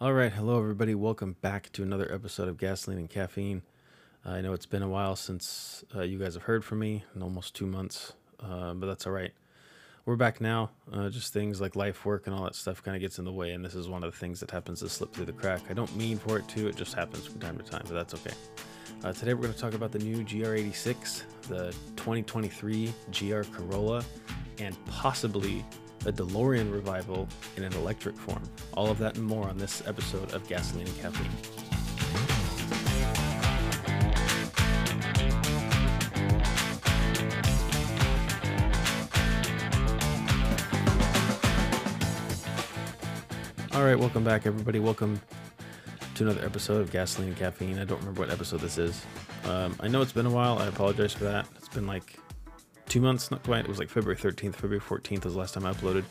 All right, hello everybody, welcome back to another episode of Gasoline and Caffeine. I know it's been a while since you guys have heard from me, in almost 2 months, but that's all right. We're back now. Just things like life, work, and all that stuff kind of gets in the way, and this is one of the things that happens to slip through the crack. I don't mean for it to, it just happens from time to time, but that's okay. Today we're going to talk about the new GR86, the 2023 GR Corolla, and possibly a DeLorean revival in an electric form. All of that and more on this episode of Gasoline and Caffeine. All right, welcome back everybody. Welcome to another episode of Gasoline and Caffeine. I don't remember what episode this is. I know it's been a while. I apologize for that. It's been like 2 months, not quite. It was like February 13th, February 14th was the last time I uploaded.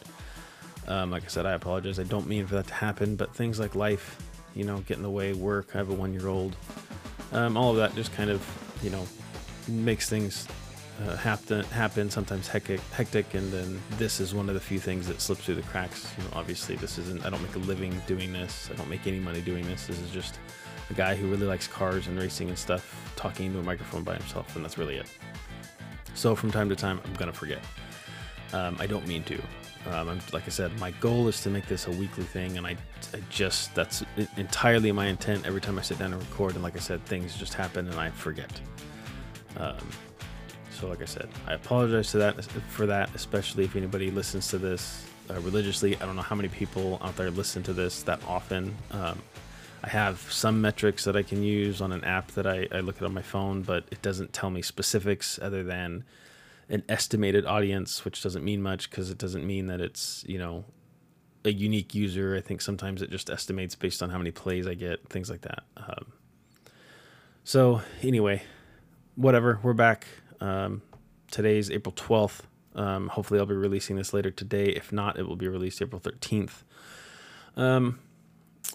Like I said, I apologize. I don't mean for that to happen, but things like life, you know, get in the way, work, I have a one-year-old, all of that just kind of, you know, makes things happen, sometimes hectic, and then this is one of the few things that slips through the cracks. You know, obviously this isn't, I don't make a living doing this. I don't make any money doing this. This is just a guy who really likes cars and racing and stuff, talking into a microphone by himself, and that's really it. So from time to time, I'm going to forget. I don't mean to. Like I said, my goal is to make this a weekly thing, and I just, that's entirely my intent. Every time I sit down and record, and like I said, things just happen and I forget. So like I said, I apologize for that, especially if anybody listens to this religiously. I don't know how many people out there listen to this that often. I have some metrics that I can use on an app that I look at on my phone, but it doesn't tell me specifics other than an estimated audience, which doesn't mean much because it doesn't mean that it's, you know, a unique user. I think sometimes it just estimates based on how many plays I get, things like that. So anyway, whatever, we're back. Today's April 12th. Hopefully I'll be releasing this later today. If not, it will be released April 13th.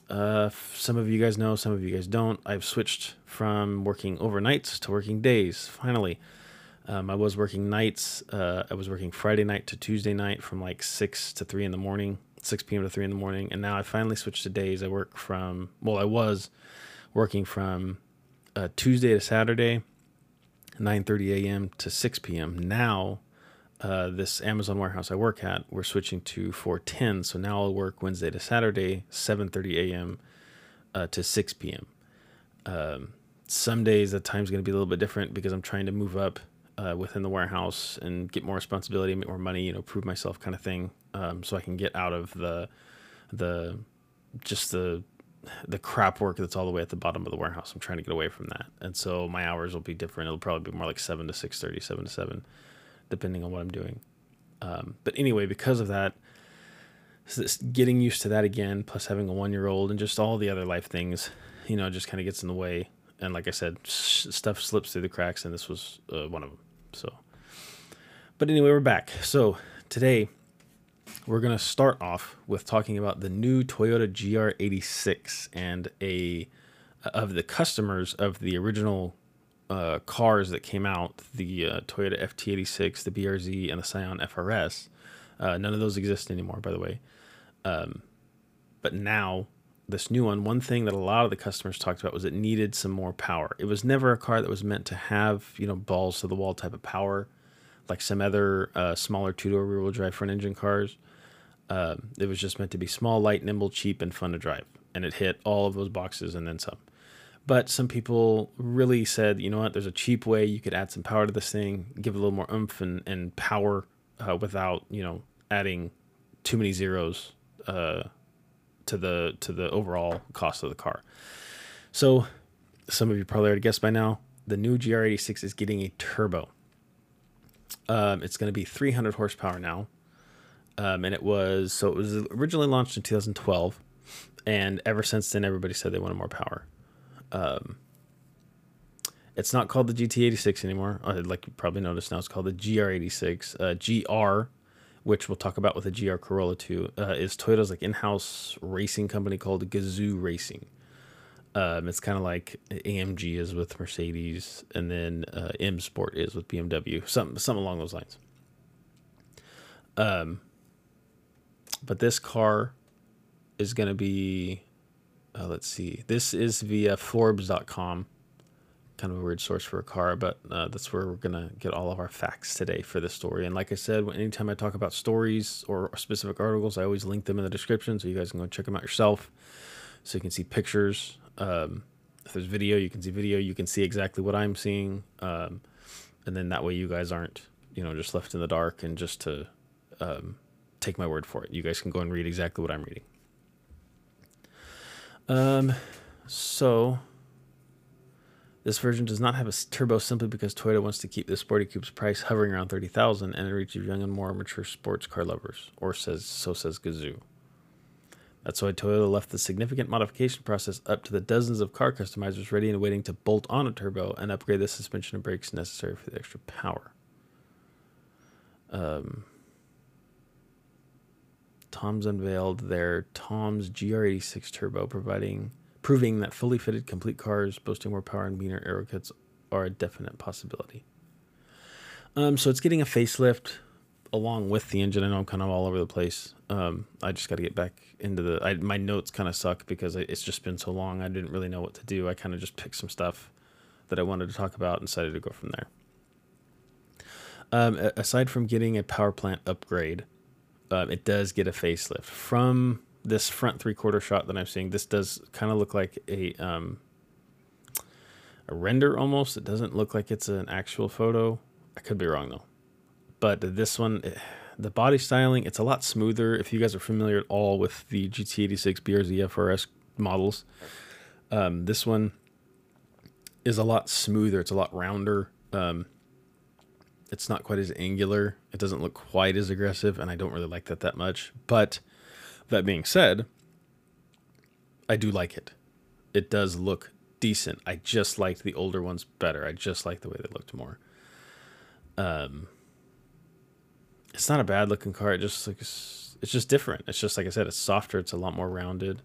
Some of you guys know, some of you guys don't. I've switched from working overnights to working days, finally. I was working nights. I was working Friday night to Tuesday night from like 6 p.m. to 3 in the morning, and now I finally switched to days. I was working from Tuesday to Saturday, 9:30 a.m. to 6 p.m. Now, this Amazon warehouse I work at, we're switching to 410. So now I'll work Wednesday to Saturday, 7:30 a.m. To 6 p.m. Some days the time's going to be a little bit different because I'm trying to move up within the warehouse and get more responsibility, make more money, you know, prove myself kind of thing. So I can get out of the crap work that's all the way at the bottom of the warehouse. I'm trying to get away from that, and so my hours will be different. It'll probably be more like 7 to 6:30, 7 to 7. Depending on what I'm doing. But anyway, because of that, getting used to that again, plus having a one-year-old and just all the other life things, you know, just kind of gets in the way. And like I said, stuff slips through the cracks, and this was one of them. So, but anyway, we're back. So today we're going to start off with talking about the new Toyota GR86 and of the customers of the original cars that came out, the Toyota FT86, the BRZ, and the Scion FRS. None of those exist anymore, by the way. But now, this new one thing that a lot of the customers talked about was it needed some more power. It was never a car that was meant to have, you know, balls to the wall type of power, like some other smaller two-door rear-wheel drive front engine cars. It was just meant to be small, light, nimble, cheap, and fun to drive. And it hit all of those boxes and then some. But some people really said, you know what, there's a cheap way you could add some power to this thing, give it a little more oomph and power without, you know, adding too many zeros to the overall cost of the car. So some of you probably already guessed by now, the new GR86 is getting a turbo. It's going to be 300 horsepower now, and it was originally launched in 2012, and ever since then everybody said they wanted more power. It's not called the GT86 anymore. Like you probably noticed now, it's called the GR86. GR, which we'll talk about with the GR Corolla too, is Toyota's like in-house racing company called Gazoo Racing. It's kind of like AMG is with Mercedes, and then M Sport is with BMW. Some along those lines. But this car is going to be Let's see. This is via Forbes.com. Kind of a weird source for a car, but that's where we're going to get all of our facts today for this story. And like I said, anytime I talk about stories or specific articles, I always link them in the description so you guys can go check them out yourself. So you can see pictures. If there's video, you can see video. You can see exactly what I'm seeing. And then that way you guys aren't, you know, just left in the dark and just to take my word for it. You guys can go and read exactly what I'm reading. So this version does not have a turbo simply because Toyota wants to keep the sporty coupe's price hovering around $30,000 and it reaches young and more mature sports car lovers, or so says Gazoo. That's why Toyota left the significant modification process up to the dozens of car customizers ready and waiting to bolt on a turbo and upgrade the suspension and brakes necessary for the extra power. Tom's unveiled their Tom's GR86 turbo, proving that fully fitted complete cars boasting more power and meaner aero kits are a definite possibility. So it's getting a facelift along with the engine. I know I'm kind of all over the place. I just got to get back into the... my notes kind of suck because it's just been so long. I didn't really know what to do. I kind of just picked some stuff that I wanted to talk about and decided to go from there. Aside from getting a power plant upgrade, it does get a facelift. From this front three-quarter shot that I'm seeing, this does kind of look like a render almost. It doesn't look like it's an actual photo. I could be wrong, though. But this one, the body styling, it's a lot smoother. If you guys are familiar at all with the GT86 BRZ FRS models, this one is a lot smoother. It's a lot rounder. It's not quite as angular. It doesn't look quite as aggressive, and I don't really like that much. But that being said, I do like it. It does look decent. I just liked the older ones better. I just liked the way they looked more. It's not a bad looking car. It just looks, it's just different. It's just, like I said, it's softer. It's a lot more rounded.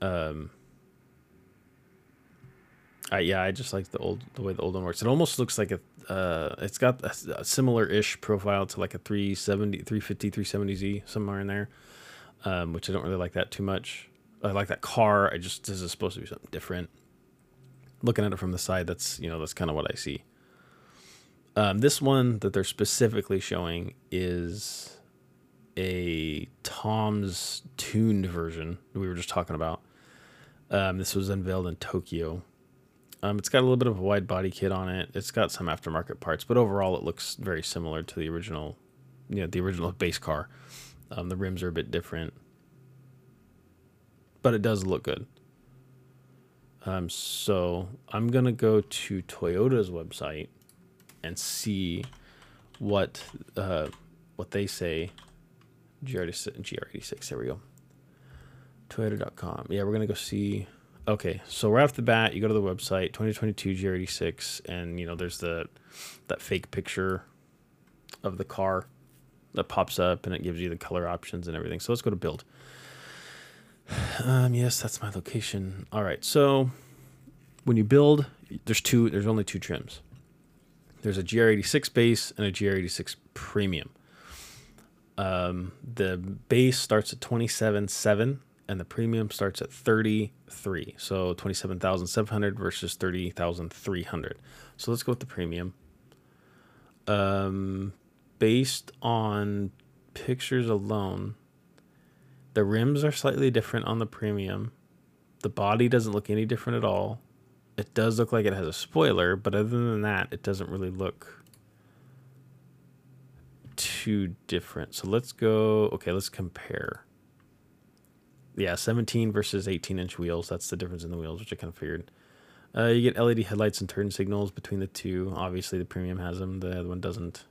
Yeah, I just like the way the old one works. It almost looks like it's got a similar-ish profile to like a 350, 370Z, somewhere in there, which I don't really like that too much. I like that car. This is supposed to be something different. Looking at it from the side, that's kind of what I see. This one that they're specifically showing is a Tom's tuned version we were just talking about. This was unveiled in Tokyo. It's got a little bit of a wide body kit on it. It's got some aftermarket parts, but overall it looks very similar to the original, base car. The rims are a bit different, but it does look good. So I'm going to go to Toyota's website and see what they say. GR86, there we go. Toyota.com. Yeah, we're going to go see... Okay, so right off the bat, you go to the website, 2022 GR86, and, there's that fake picture of the car that pops up, and it gives you the color options and everything. So let's go to build. Yes, that's my location. All right, so when you build, there's only two trims. There's a GR86 base and a GR86 premium. The base starts at 27.7. And the premium starts at 33, so 27,700 versus 30,300. So let's go with the premium. Based on pictures alone, the rims are slightly different on the premium. The body doesn't look any different at all. It does look like it has a spoiler, but other than that, it doesn't really look too different. So let's go. Okay, let's compare. Yeah, 17 versus 18-inch wheels. That's the difference in the wheels, which I kind of figured. You get LED headlights and turn signals between the two. Obviously, the premium has them. The other one doesn't.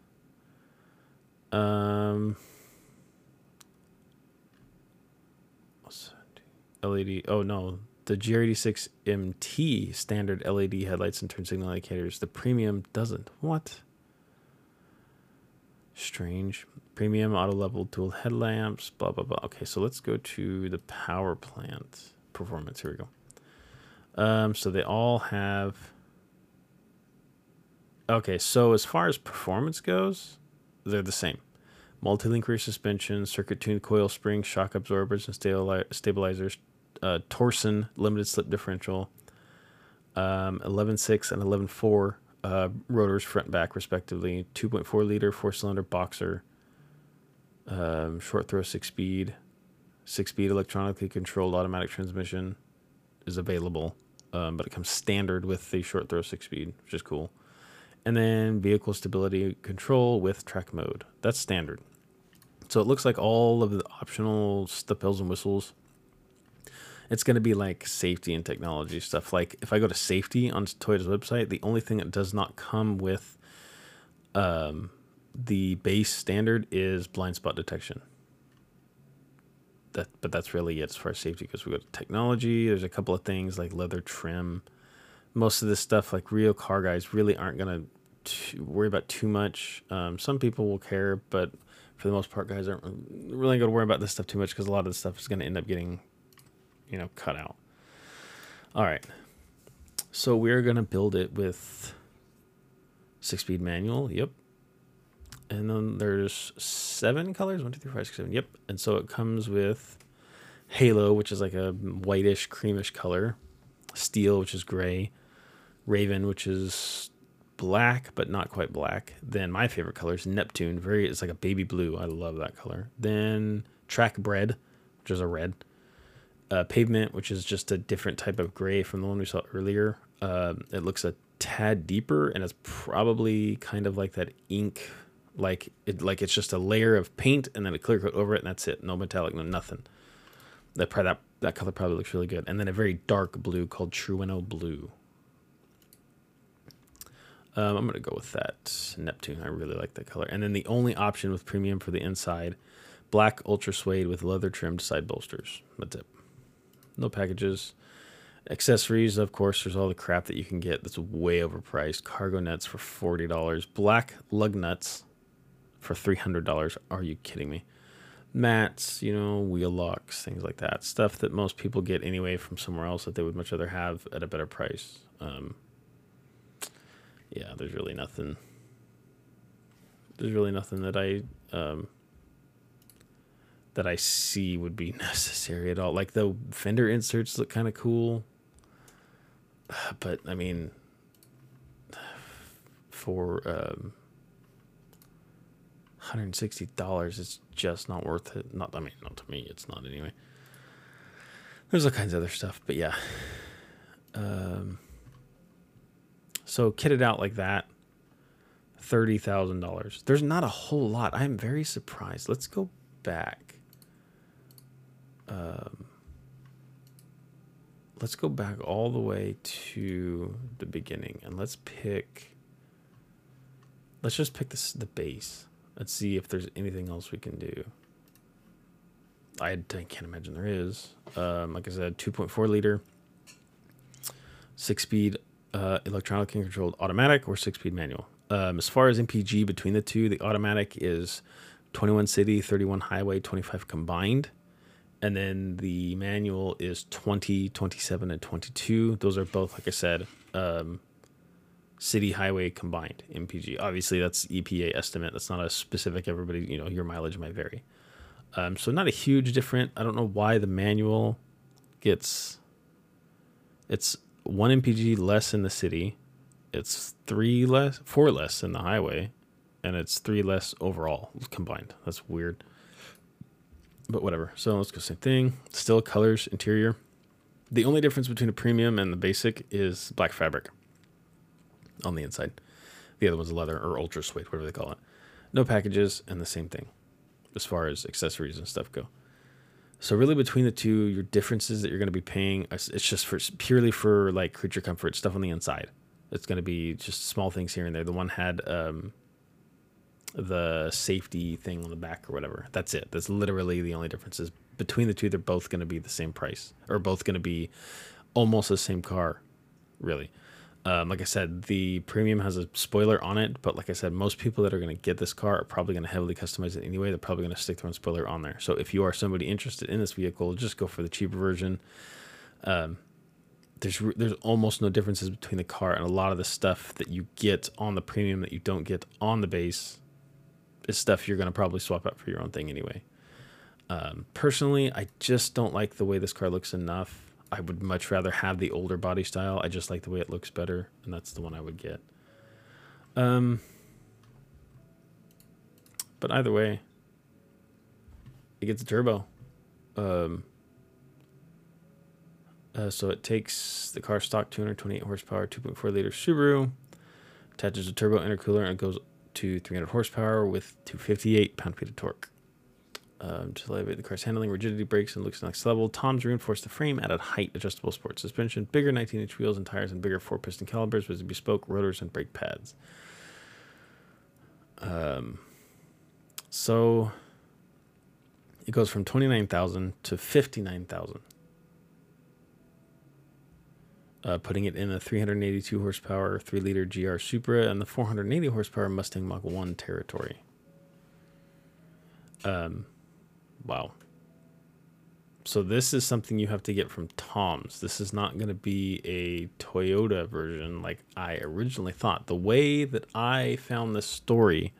LED. Oh, no. The GR86 MT standard LED headlights and turn signal indicators. The premium doesn't. What? Strange. Premium auto level dual headlamps, blah blah blah. Okay, so let's go to the power plant performance. Here we go. So they all have. Okay, so as far as performance goes, they're the same. Multi-link rear suspension, circuit tuned coil springs, shock absorbers and stabilizers, Torsen limited slip differential, 11.6 and 11.4 rotors front and back respectively, 2.4 liter four-cylinder boxer, short throw six-speed electronically controlled automatic transmission is available, but it comes standard with the short throw six-speed, which is cool. And then vehicle stability control with track mode. That's standard. So it looks like all of the optional stuff, bells and whistles, it's going to be like safety and technology stuff. Like if I go to safety on Toyota's website, the only thing that does not come with the base standard is blind spot detection. But that's really it as far as safety goes. We go to technology. There's a couple of things like leather trim. Most of this stuff, like real car guys, really aren't going to worry about too much. Some people will care, but for the most part, guys aren't really going to worry about this stuff too much because a lot of this stuff is going to end up getting, you know, cut out. All right. So we're going to build it with 6-speed manual. Yep. And then there's 7 colors. 1, 2, 3, 4, 5, 6, 7. Yep. And so it comes with Halo, which is like a whitish, creamish color. Steel, which is gray. Raven, which is black, but not quite black. Then my favorite color is Neptune. It's like a baby blue. I love that color. Then Track Bread, which is a red. Pavement, which is just a different type of gray from the one we saw earlier. It looks a tad deeper, and it's probably kind of like that ink, like it's just a layer of paint and then a clear coat over it, and that's it. No metallic, no nothing. That color probably looks really good. And then a very dark blue called Trueno Blue. I'm going to go with that Neptune. I really like that color. And then the only option with premium for the inside, black ultra suede with leather trimmed side bolsters. That's it. No packages. Accessories, of course, there's all the crap that you can get that's way overpriced. Cargo nets for $40. Black lug nuts for $300. Are you kidding me? Mats, you know, wheel locks, things like that. Stuff that most people get anyway from somewhere else that they would much rather have at a better price. Yeah, there's really nothing. There's really nothing that I see would be necessary at all. Like the fender inserts look kind of cool, but I mean, for $160, it's just not worth it. Not, I mean, not to me. It's not anyway. There's all kinds of other stuff, but yeah. So kitted out like that, $30,000. There's not a whole lot. I'm very surprised. Let's go back. Let's go back all the way to the beginning, and let's pick. Let's just pick this, the base. Let's see if there's anything else we can do. I can't imagine there is. Like I said, 2.4 liter, 6-speed electronically controlled automatic or 6-speed manual. As far as MPG between the two, the automatic is 21 city, 31 highway, 25 combined. And then the manual is 20, 27, and 22. Those are both, like I said, city highway combined MPG. Obviously, that's EPA estimate. That's not a specific everybody, you know, your mileage might vary. So not a huge difference. I don't know why the manual gets... It's 1 MPG less in the city. It's 4 less in the highway. And it's 3 less overall combined. That's weird. But whatever. So let's go same thing. Still colors, interior. The only difference between a premium and the basic is black fabric on the inside. The other one's leather or ultra suede, whatever they call it. No packages and the same thing as far as accessories and stuff go. So really between the two, your differences that you're going to be paying, it's just for purely for like creature comfort, stuff on the inside. It's going to be just small things here and there. The one had... the safety thing on the back or whatever. That's it. That's literally the only differences between the two. They're both going to be the same price, or both going to be almost the same car, really. Like I said, the premium has a spoiler on it, but like I said, most people that are going to get this car are probably going to heavily customize it anyway. They're probably going to stick their own spoiler on there. So if you are somebody interested in this vehicle, just go for the cheaper version. There's almost no differences between the car, and a lot of the stuff that you get on the premium that you don't get on the base is stuff you're going to probably swap out for your own thing anyway. Personally, I just don't like the way this car looks enough. I would much rather have the older body style. I just like the way it looks better, and that's the one I would get. But either way, it gets a turbo. So it takes the car stock 228 horsepower, 2.4 liter Subaru, attaches a turbo intercooler, and it goes to 300 horsepower with 258 pound-feet of torque. To elevate the car's handling, rigidity, brakes, and looks next level. Tom's reinforced the frame, added height, adjustable sport suspension, bigger 19-inch wheels and tires, and bigger 4-piston calipers with bespoke rotors and brake pads. So it goes from 29,000 to 59,000, putting it in a 382 horsepower 3-liter GR Supra and the 480 horsepower Mustang Mach 1 territory. Wow. So this is something you have to get from Tom's. This is not going to be a Toyota version like I originally thought. The way that I found this story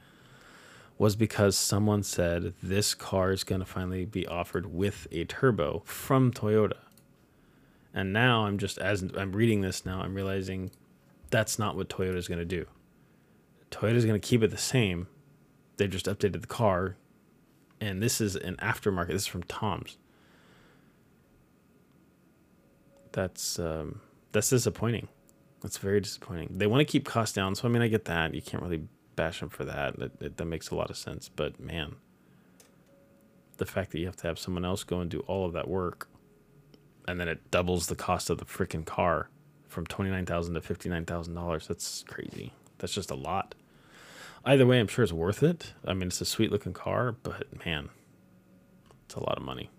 was because someone said this car is going to finally be offered with a turbo from Toyota. And now I'm just, as I'm reading this now, I'm realizing that's not what Toyota is going to do. Toyota is going to keep it the same. They've just updated the car. And this is an aftermarket. This is from Tom's. That's disappointing. That's very disappointing. They want to keep costs down, so I mean, I get that. You can't really bash them for that. That makes a lot of sense. But man, the fact that you have to have someone else go and do all of that work, and then it doubles the cost of the freaking car from $29,000 to $59,000. That's crazy. That's just a lot. Either way, I'm sure it's worth it. I mean, it's a sweet looking car, but man, it's a lot of money.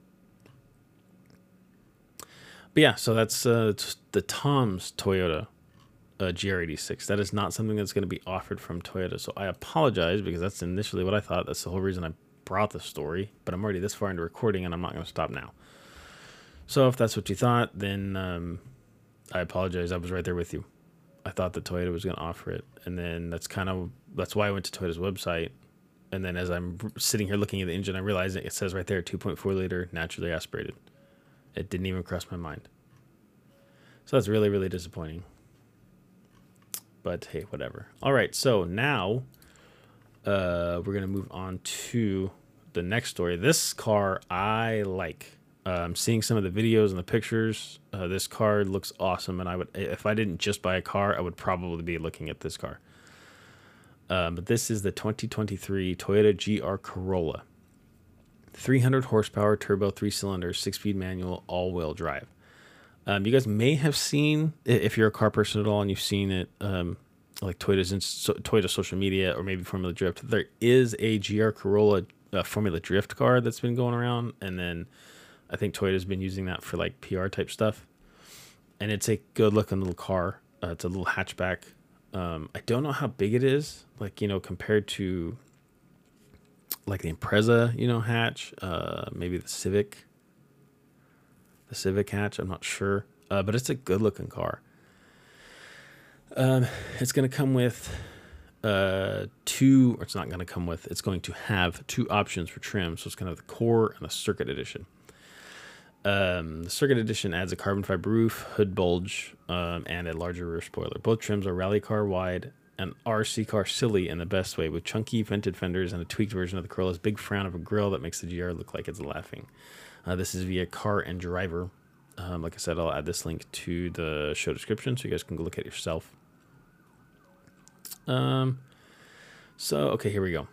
But yeah, so that's the Tom's Toyota GR86. That is not something that's going to be offered from Toyota. So I apologize, because that's initially what I thought. That's the whole reason I brought the story. But I'm already this far into recording, and I'm not going to stop now. So if that's what you thought, then I apologize. I was right there with you. I thought that Toyota was going to offer it. And then that's why I went to Toyota's website. And then as I'm sitting here looking at the engine, I realized it says right there, 2.4 liter naturally aspirated. It didn't even cross my mind. So that's really, really disappointing. But hey, whatever. All right. So now we're going to move on to the next story. This car I like. I'm seeing some of the videos and the pictures. This car looks awesome, and if I didn't just buy a car, I would probably be looking at this car. But this is the 2023 Toyota GR Corolla, 300 horsepower turbo, 3-cylinder, 6-speed manual, all-wheel drive. You guys may have seen, if you're a car person at all, and you've seen it, like Toyota social media or maybe Formula Drift. There is a GR Corolla Formula Drift car that's been going around, and then I think Toyota's been using that for like PR type stuff, and it's a good looking little car. It's a little hatchback. I don't know how big it is, like, you know, compared to like the Impreza, you know, hatch, maybe the Civic hatch. I'm not sure, but it's a good looking car. It's going to come with it's going to have two options for trim. So it's kind of the core and the circuit edition. The circuit edition adds a carbon fiber roof, hood bulge, and a larger rear spoiler. Both trims are rally car wide and RC car silly in the best way, with chunky vented fenders and a tweaked version of the Corolla's big frown of a grill that makes the GR look like it's laughing. This is via Car and Driver. Like I said, I'll add this link to the show description so you guys can go look at it yourself. Okay, here we go.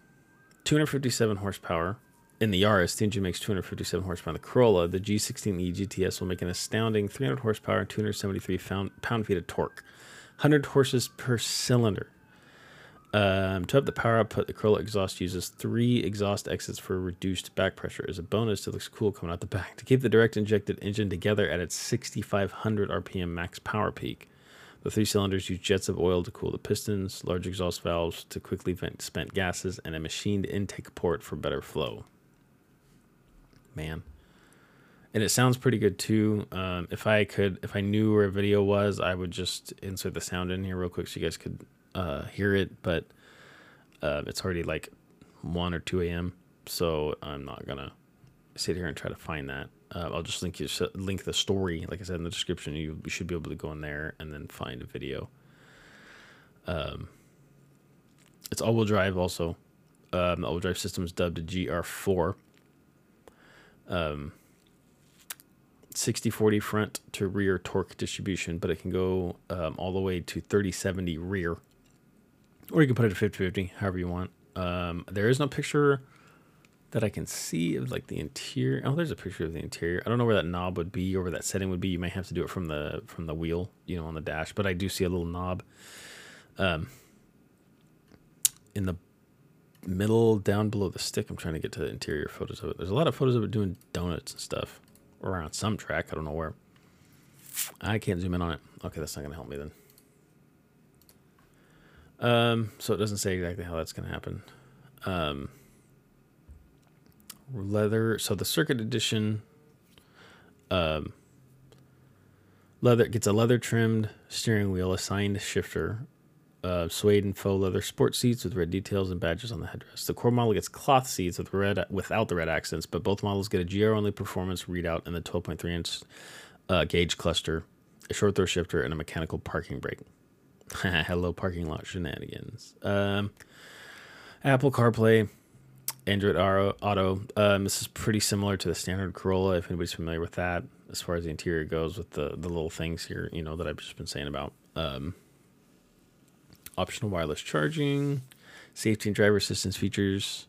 257 horsepower. In the Yaris, the engine makes 257 horsepower. The Corolla, the G16E GTS, will make an astounding 300 horsepower and 273 pound-feet of torque. 100 horses per cylinder. To up the power output, the Corolla exhaust uses 3 exhaust exits for reduced back pressure. As a bonus, it looks cool coming out the back. To keep the direct-injected engine together at its 6,500 RPM max power peak, the 3 cylinders use jets of oil to cool the pistons, large exhaust valves to quickly vent spent gases, and a machined intake port for better flow. Man, and it sounds pretty good too. If I knew where a video was, I would just insert the sound in here real quick so you guys could hear it, but it's already like 1 or 2 a.m. so I'm not gonna sit here and try to find that. I'll just link the story, like I said, in the description. You should be able to go in there and then find a video. It's all-wheel drive also. The all-wheel drive system is dubbed a GR4. 60/40 front to rear torque distribution, but it can go all the way to 30/70 rear. Or you can put it at 50/50, however you want. There is no picture that I can see of like the interior. Oh, there's a picture of the interior. I don't know where that knob would be or where that setting would be. You may have to do it from the wheel, you know, on the dash. But I do see a little knob in the middle down below the stick. I'm trying to get to the interior photos of it. There's a lot of photos of it doing donuts and stuff around some track. I don't know where. I can't zoom in on it. Okay, that's not going to help me then. So it doesn't say exactly how that's going to happen. Leather. So the circuit edition, leather gets a leather trimmed steering wheel, assigned shifter, suede and faux leather sport seats with red details and badges on the headrest. The core model gets cloth seats with red without the red accents, but both models get a GR only performance readout and the 12.3 inch gauge cluster, a short throw shifter, and a mechanical parking brake. Hello, parking lot shenanigans. Apple CarPlay, Android Auto. This is pretty similar to the standard Corolla, if anybody's familiar with that, as far as the interior goes with the little things here, you know, that I've just been saying about. Optional wireless charging, safety and driver assistance features.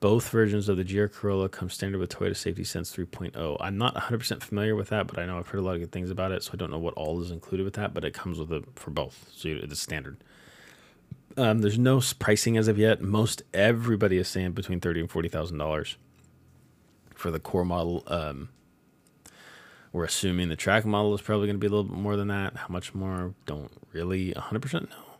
Both versions of the GR Corolla come standard with Toyota Safety Sense 3.0. I'm not 100% familiar with that, but I know I've heard a lot of good things about it, so I don't know what all is included with that, but it comes with it for both, so it's standard. There's no pricing as of yet. Most everybody is saying between $30,000 and $40,000 for the core model. We're assuming the track model is probably going to be a little bit more than that. How much more? Don't really 100% know.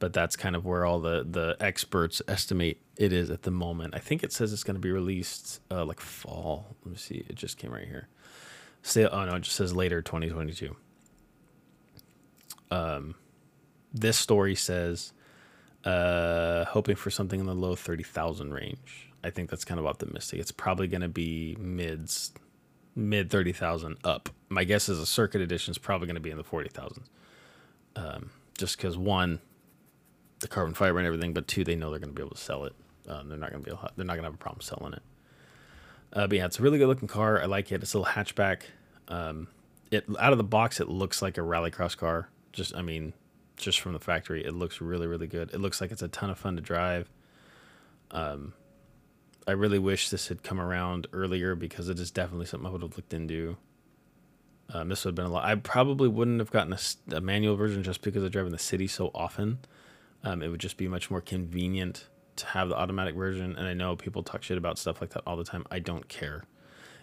But that's kind of where all the experts estimate it is at the moment. I think it says it's going to be released like fall. Let me see. It just came right here. Sale. Oh, no, it just says later 2022. This story says hoping for something in the low 30,000 range. I think that's kind of optimistic. It's probably going to be mid 30,000 up. My guess is a circuit edition is probably going to be in the 40,000s. Just because one, the carbon fiber and everything, but two, they know they're going to be able to sell it. They're not going to have a problem selling it. But yeah, it's a really good looking car. I like it. It's a little hatchback. It out of the box, it looks like a rallycross car. Just from the factory, it looks really, really good. It looks like it's a ton of fun to drive. I really wish this had come around earlier because it is definitely something I would have looked into. This would have been a lot. I probably wouldn't have gotten a manual version just because I drive in the city so often. It would just be much more convenient to have the automatic version. And I know people talk shit about stuff like that all the time. I don't care.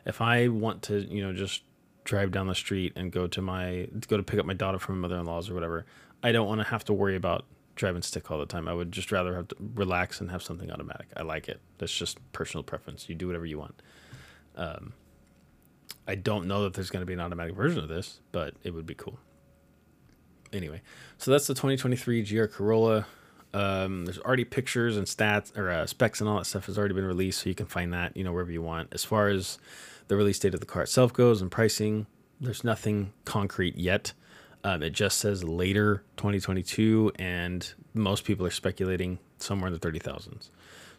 If I want to, you know, just drive down the street and go to pick up my daughter from my mother-in-law's or whatever, I don't want to have to worry about driving stick all the time. I would just rather have to relax and have something automatic. I like it. That's just personal preference. You do whatever you want. I don't know that there's going to be an automatic version of this, but it would be cool. Anyway, so that's the 2023 GR Corolla. There's already pictures and stats or specs and all that stuff has already been released, so you can find that, you know, wherever you want. As far as the release date of the car itself goes and pricing, there's nothing concrete yet. It just says later 2022, and most people are speculating somewhere in the 30,000s.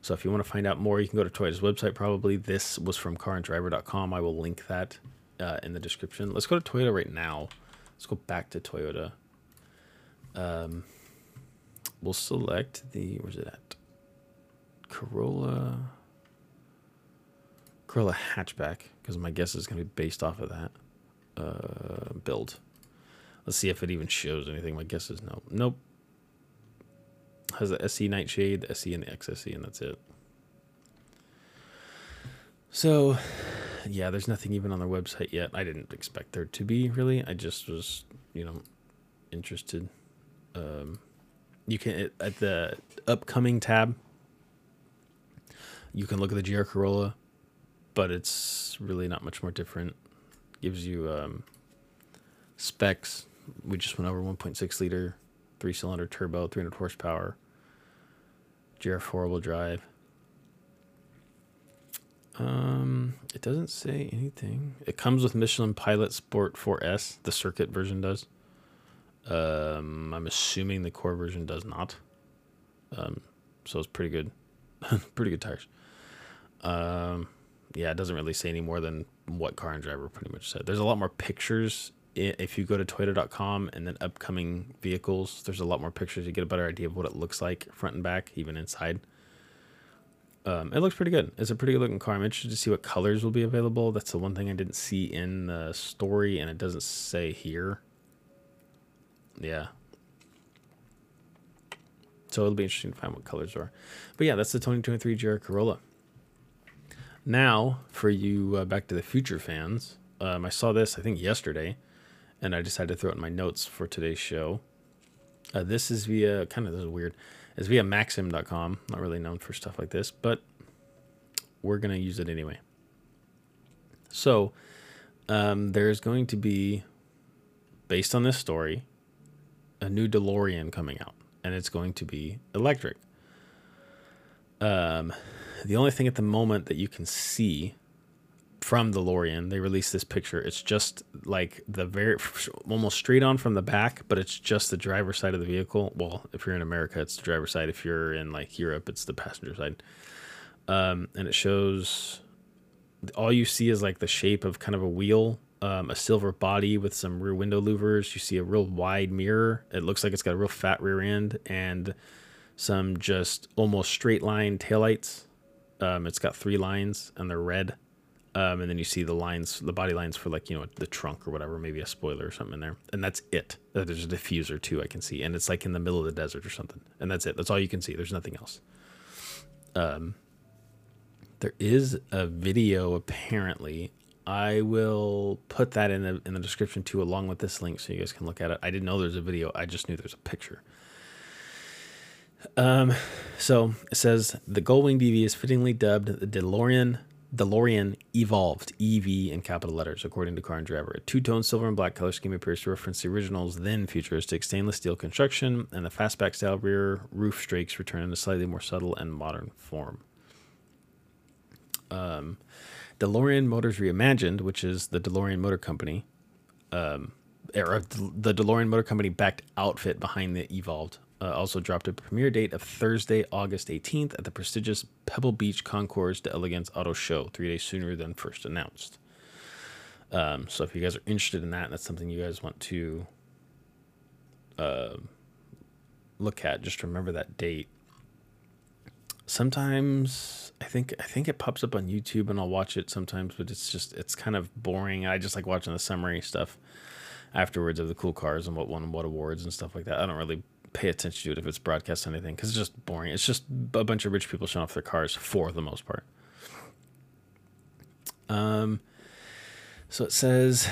So if you want to find out more, you can go to Toyota's website probably. This was from carandriver.com. I will link that in the description. Let's go to Toyota right now. Let's go back to Toyota. We'll select where's it at? Corolla hatchback, because my guess is going to be based off of that build. Let's see if it even shows anything. My guess is no. Nope. Has the SE Nightshade, the SE, and the XSE, and that's it. So, yeah, there's nothing even on their website yet. I didn't expect there to be, really. I just was, you know, interested. You can at the upcoming tab, you can look at the GR Corolla, but it's really not much more different. Gives you specs. We just went over 1.6 liter, 3-cylinder turbo, 300 horsepower. GR four-wheel drive. It doesn't say anything. It comes with Michelin Pilot Sport 4S. The circuit version does. I'm assuming the core version does not. So it's pretty good. Pretty good tires. Yeah, it doesn't really say any more than what Car and Driver pretty much said. There's a lot more pictures. If you go to Toyota.com and then upcoming vehicles, there's a lot more pictures. You get a better idea of what it looks like front and back, even inside. It looks pretty good. It's a pretty good looking car. I'm interested to see what colors will be available. That's the one thing I didn't see in the story, and it doesn't say here. Yeah. So it'll be interesting to find what colors are. But yeah, that's the 2023 GR Corolla. Now, for you Back to the Future fans, I saw this, I think, yesterday, and I decided to throw it in my notes for today's show. This is via, this is weird. It's via maxim.com. Not really known for stuff like this, but we're going to use it anyway. So there's going to be, based on this story, a new DeLorean coming out, and it's going to be electric. The only thing at the moment that you can see from DeLorean, they released this picture. It's just like the very almost straight on from the back, but it's just the driver's side of the vehicle. Well, if you're in America, it's the driver's side. If you're in like Europe, it's the passenger side. And it shows, all you see is like the shape of kind of a wheel, a silver body with some rear window louvers. You see a real wide mirror. It looks like it's got a real fat rear end and some just almost straight line taillights. It's got three lines and they're red. And then you see the lines, the body lines for like, the trunk or whatever, maybe a spoiler or something in there. And that's it. There's a diffuser too I can see. And it's like in the middle of the desert or something. And that's it. That's all you can see. There's nothing else. There is a video apparently. I will put that in the description too, along with this link so you guys can look at it. I didn't know there's a video. I just knew there's a picture. So it says the Goldwing DV is fittingly dubbed the DeLorean Evolved, EV in capital letters, according to Car and Driver. A two-tone silver and black color scheme appears to reference the original's then futuristic stainless steel construction, and the fastback style rear roof strakes return in a slightly more subtle and modern form. DeLorean Motors Reimagined, which is the DeLorean Motor Company, or the DeLorean Motor Company backed outfit behind the Evolved, also dropped a premiere date of Thursday, August 18th at the prestigious Pebble Beach Concours d'Elegance Auto Show, 3 days sooner than first announced. So if you guys are interested in that, and that's something you guys want to look at, just remember that date. Sometimes I think it pops up on YouTube and I'll watch it sometimes, but it's kind of boring. I just like watching the summary stuff afterwards of the cool cars and what won what awards and stuff like that. I don't really pay attention to it if it's broadcast or anything because it's just boring. It's just a bunch of rich people showing off their cars for the most part. So it says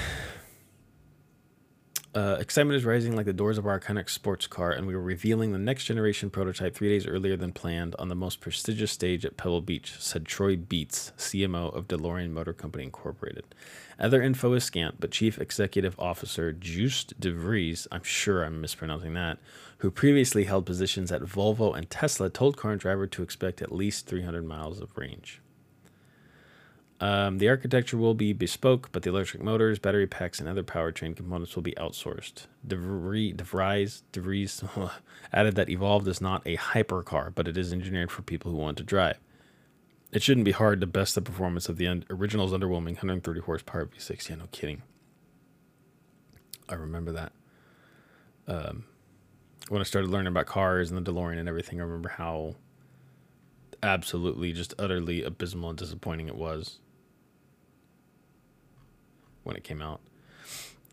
excitement is rising like the doors of our iconic sports car, and we were revealing the next generation prototype 3 days earlier than planned on the most prestigious stage at Pebble Beach, said Troy Beats, CMO of DeLorean Motor Company Incorporated. Other info is scant, but Chief Executive Officer Joost de Vries, I'm sure I'm mispronouncing that, who previously held positions at Volvo and Tesla, told Car and Driver to expect at least 300 miles of range. The architecture will be bespoke, but the electric motors, battery packs, and other powertrain components will be outsourced. De Vries added that Evolved is not a hypercar, but it is engineered for people who want to drive. It shouldn't be hard to best the performance of the original's underwhelming 130 horsepower V6. Yeah, no kidding. I remember that. When I started learning about cars and the DeLorean and everything, I remember how absolutely, just utterly abysmal and disappointing it was when it came out.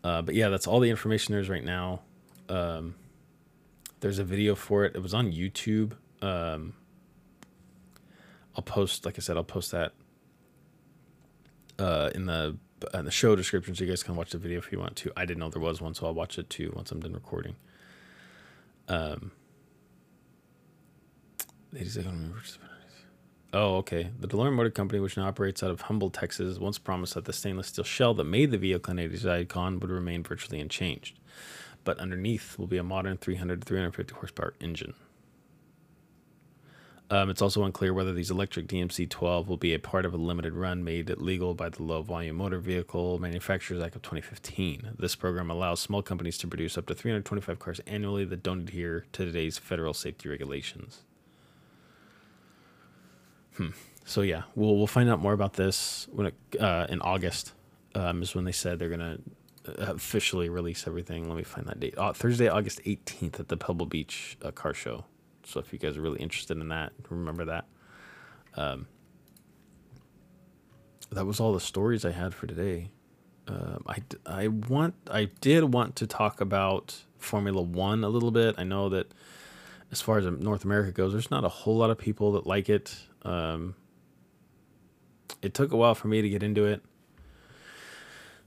But yeah, that's all the information there is right now. There's a video for it. It was on YouTube. I'll post that in the show description so you guys can watch the video if you want to. I didn't know there was one, so I'll watch it too once I'm done recording. Oh, okay. The DeLorean Motor Company, which now operates out of Humble, Texas, once promised that the stainless steel shell that made the vehicle and 80s icon would remain virtually unchanged. But underneath will be a modern 300 to 350 horsepower engine. It's also unclear whether these electric DMC-12 will be a part of a limited run made legal by the low-volume motor vehicle manufacturers act of 2015. This program allows small companies to produce up to 325 cars annually that don't adhere to today's federal safety regulations. So yeah, we'll find out more about this when it, in August is when they said they're gonna officially release everything. Let me find that date. Thursday, August 18th at the Pebble Beach car show. So if you guys are really interested in that, remember that. That was all the stories I had for today. I did want to talk about Formula One a little bit. I know that as far as North America goes, there's not a whole lot of people that like it. It took a while for me to get into it.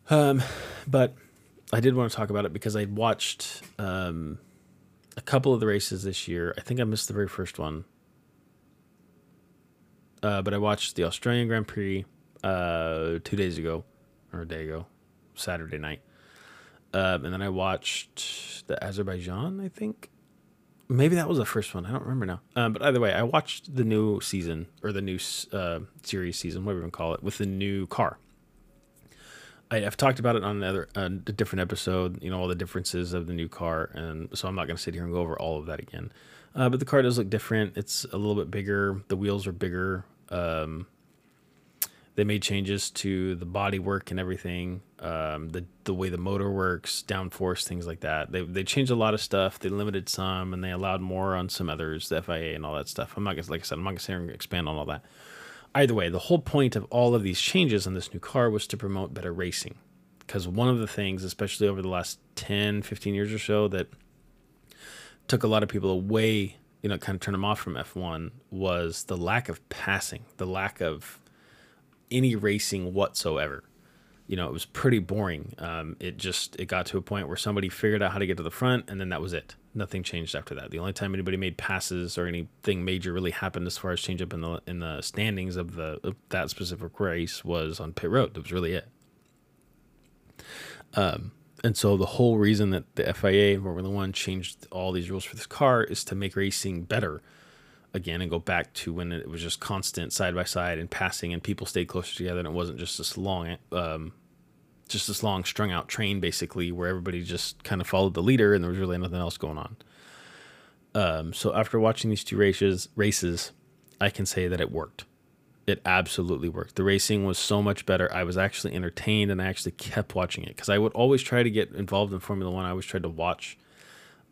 But I did want to talk about it because I watched a couple of the races this year. I think I missed the very first one. But I watched the Australian Grand Prix 2 days ago, or a day ago, Saturday night. And then I watched the Azerbaijan, I think. Maybe that was the first one. I don't remember now. But either way, I watched the new season, or the new series season, whatever you want to call it, with the new car. I've talked about it on another different episode, you know, all the differences of the new car, and so I'm not going to sit here and go over all of that again. But the car does look different. It's a little bit bigger. The wheels are bigger. They made changes to the body work and everything, the way the motor works, downforce, things like that. They changed a lot of stuff. They limited some, and they allowed more on some others, the FIA and all that stuff. I'm not gonna, like I said, I'm not gonna sit here and expand on all that. Either way, the whole point of all of these changes in this new car was to promote better racing, because one of the things, especially over the last 10, 15 years or so, that took a lot of people away, you know, kind of turned them off from F1, was the lack of passing, the lack of any racing whatsoever. You know, it was pretty boring. It got to a point where somebody figured out how to get to the front, and then that was it. Nothing changed after that. The only time anybody made passes or anything major really happened as far as change up in the standings of that specific race was on pit road. That was really it. And so the whole reason that the FIA and Formula One changed all these rules for this car is to make racing better again, and go back to when it was just constant side by side and passing, and people stayed closer together, and it wasn't just this long, strung out train basically, where everybody just kind of followed the leader and there was really nothing else going on. So after watching these two races, I can say that it worked. It absolutely worked. The racing was so much better. I was actually entertained, and I actually kept watching it, because I would always try to get involved in Formula One. I always tried to watch.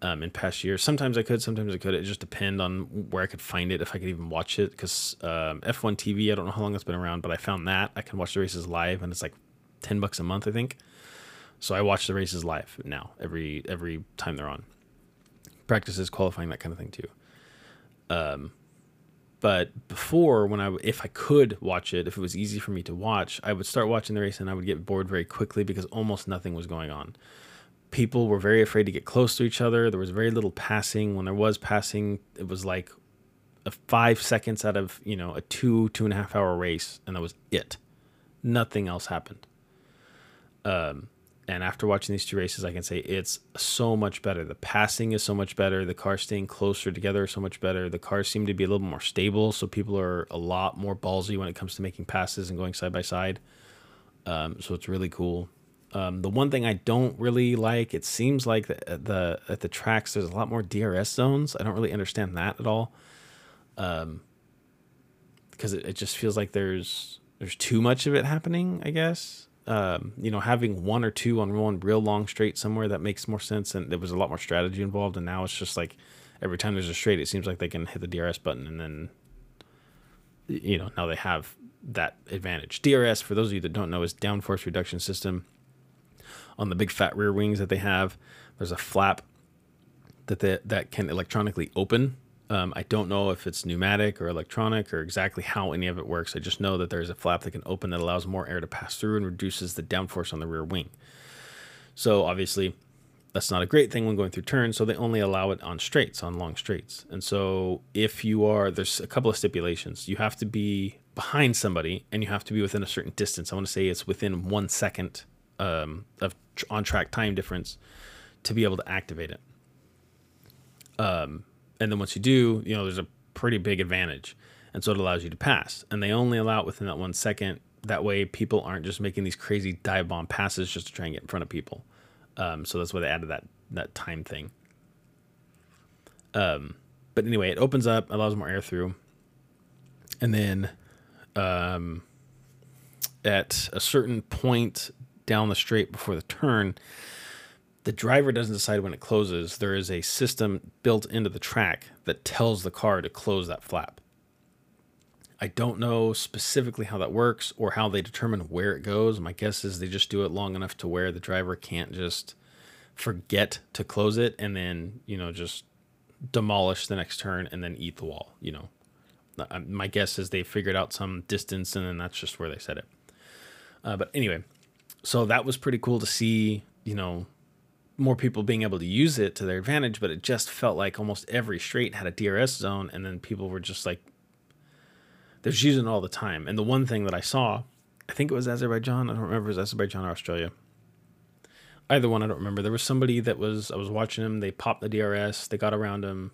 In past years, sometimes I could. It just depended on where I could find it, if I could even watch it, because F1 TV, I don't know how long that's been around, but I found that I can watch the races live, and it's like $10 a month, I think. So I watch the races live now every time they're on, practices, qualifying, that kind of thing too. But before, if I could watch it, if it was easy for me to watch, I would start watching the race and I would get bored very quickly, because almost nothing was going on. People were very afraid to get close to each other. There was very little passing. When there was passing, it was like 5 seconds out of, you know, a 2.5 hour race, and that was it. Nothing else happened. And after watching these two races, I can say it's so much better. The passing is so much better. The car staying closer together is so much better. The cars seem to be a little more stable, so people are a lot more ballsy when it comes to making passes and going side by side. So it's really cool. The one thing I don't really like, it seems like at the tracks, there's a lot more DRS zones. I don't really understand that at all. Because it just feels like there's too much of it happening, I guess. You know, having one or two on one real long straight somewhere, that makes more sense. And there was a lot more strategy involved. And now it's just like every time there's a straight, it seems like they can hit the DRS button. And then, you know, now they have that advantage. DRS, for those of you that don't know, is downforce reduction system. On the big fat rear wings that they have, there's a flap that can electronically open. I don't know if it's pneumatic or electronic or exactly how any of it works. I just know that there's a flap that can open that allows more air to pass through and reduces the downforce on the rear wing. So obviously, that's not a great thing when going through turns. So they only allow it on straights, on long straights. And so there's a couple of stipulations. You have to be behind somebody, and you have to be within a certain distance. I want to say it's within 1 second of on-track time difference to be able to activate it. And then once you do, you know, there's a pretty big advantage. And so it allows you to pass. And they only allow it within that 1 second. That way people aren't just making these crazy dive bomb passes just to try and get in front of people. So that's why they added that time thing. But anyway, it opens up, allows more air through. And then at a certain point down the straight before the turn, the driver doesn't decide when it closes. There is a system built into the track that tells the car to close that flap. I don't know specifically how that works or how they determine where it goes. My guess is they just do it long enough to where the driver can't just forget to close it and then, you know, just demolish the next turn and then eat the wall. You know, my guess is they figured out some distance and then that's just where they set it. But anyway, so that was pretty cool to see, you know, more people being able to use it to their advantage, but it just felt like almost every straight had a DRS zone. And then people were just like, they're just using it all the time. And the one thing that I saw, I think it was Azerbaijan. I don't remember if it was Azerbaijan or Australia. Either one, I don't remember. There was somebody that was, I was watching him. They popped the DRS. They got around him.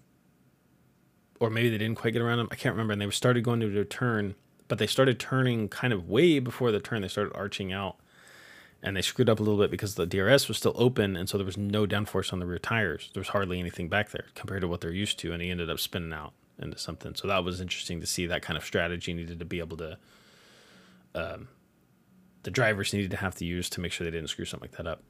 Or maybe they didn't quite get around him. I can't remember. And they started going to their turn, but they started turning kind of way before the turn. They started arching out. And they screwed up a little bit because the DRS was still open, and so there was no downforce on the rear tires. There was hardly anything back there compared to what they're used to, and he ended up spinning out into something. So that was interesting to see. That kind of strategy needed to be able to, the drivers needed to have to use to make sure they didn't screw something like that up.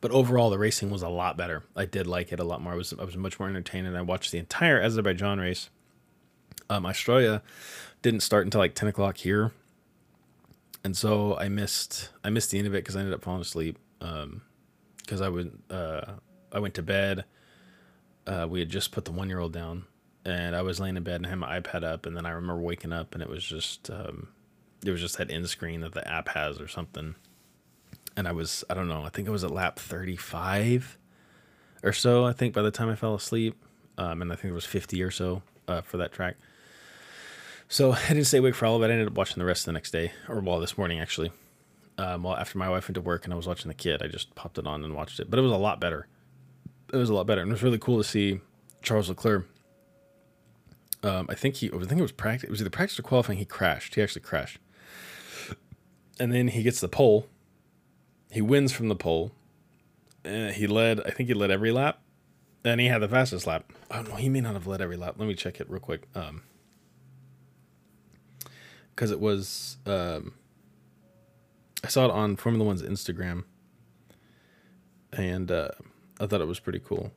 But overall, the racing was a lot better. I did like it a lot more. I was much more entertained, and I watched the entire Azerbaijan race. Australia didn't start until like 10 o'clock here. And so I missed the end of it because I ended up falling asleep because I went to bed. We had just put the 1-year-old down, and I was laying in bed and I had my iPad up. And then I remember waking up, and it was just that end screen that the app has or something. And I don't know, I think it was at lap 35 or so, I think, by the time I fell asleep. And I think it was 50 or so for that track. So I didn't stay awake for all of it. I ended up watching the rest of the next day, or well, this morning actually. Well, after my wife went to work and I was watching the kid, I just popped it on and watched it. But it was a lot better. And it was really cool to see Charles Leclerc. I think it was practice. It was either practice or qualifying. He crashed. He actually crashed. And then he gets the pole. He wins from the pole. He led every lap. And he had the fastest lap. Oh no, he may not have led every lap. Let me check it real quick. Because it was, I saw it on Formula One's Instagram, and I thought it was pretty cool.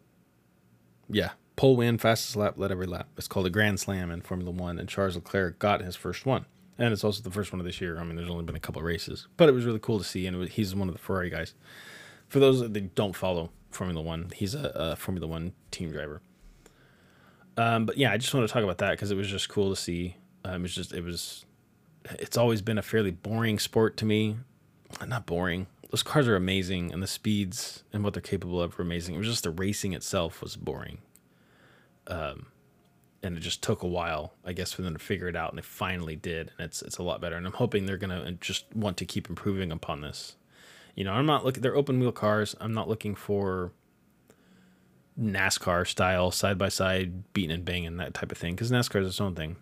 Yeah, pole win, fastest lap, led every lap. It's called a Grand Slam in Formula One, and Charles Leclerc got his first one. And it's also the first one of this year. I mean, there's only been a couple of races, but it was really cool to see, and he's one of the Ferrari guys. For those that don't follow Formula One, he's a Formula One team driver. But yeah, I just want to talk about that because it was just cool to see. It's always been a fairly boring sport to me. Not boring. Those cars are amazing, and the speeds and what they're capable of are amazing. It was just the racing itself was boring. And it just took a while, I guess, for them to figure it out, and they finally did, and it's a lot better. And I'm hoping they're going to just want to keep improving upon this. You know, they're open-wheel cars. I'm not looking for NASCAR-style, side-by-side, beating and banging, that type of thing, because NASCAR is its own thing.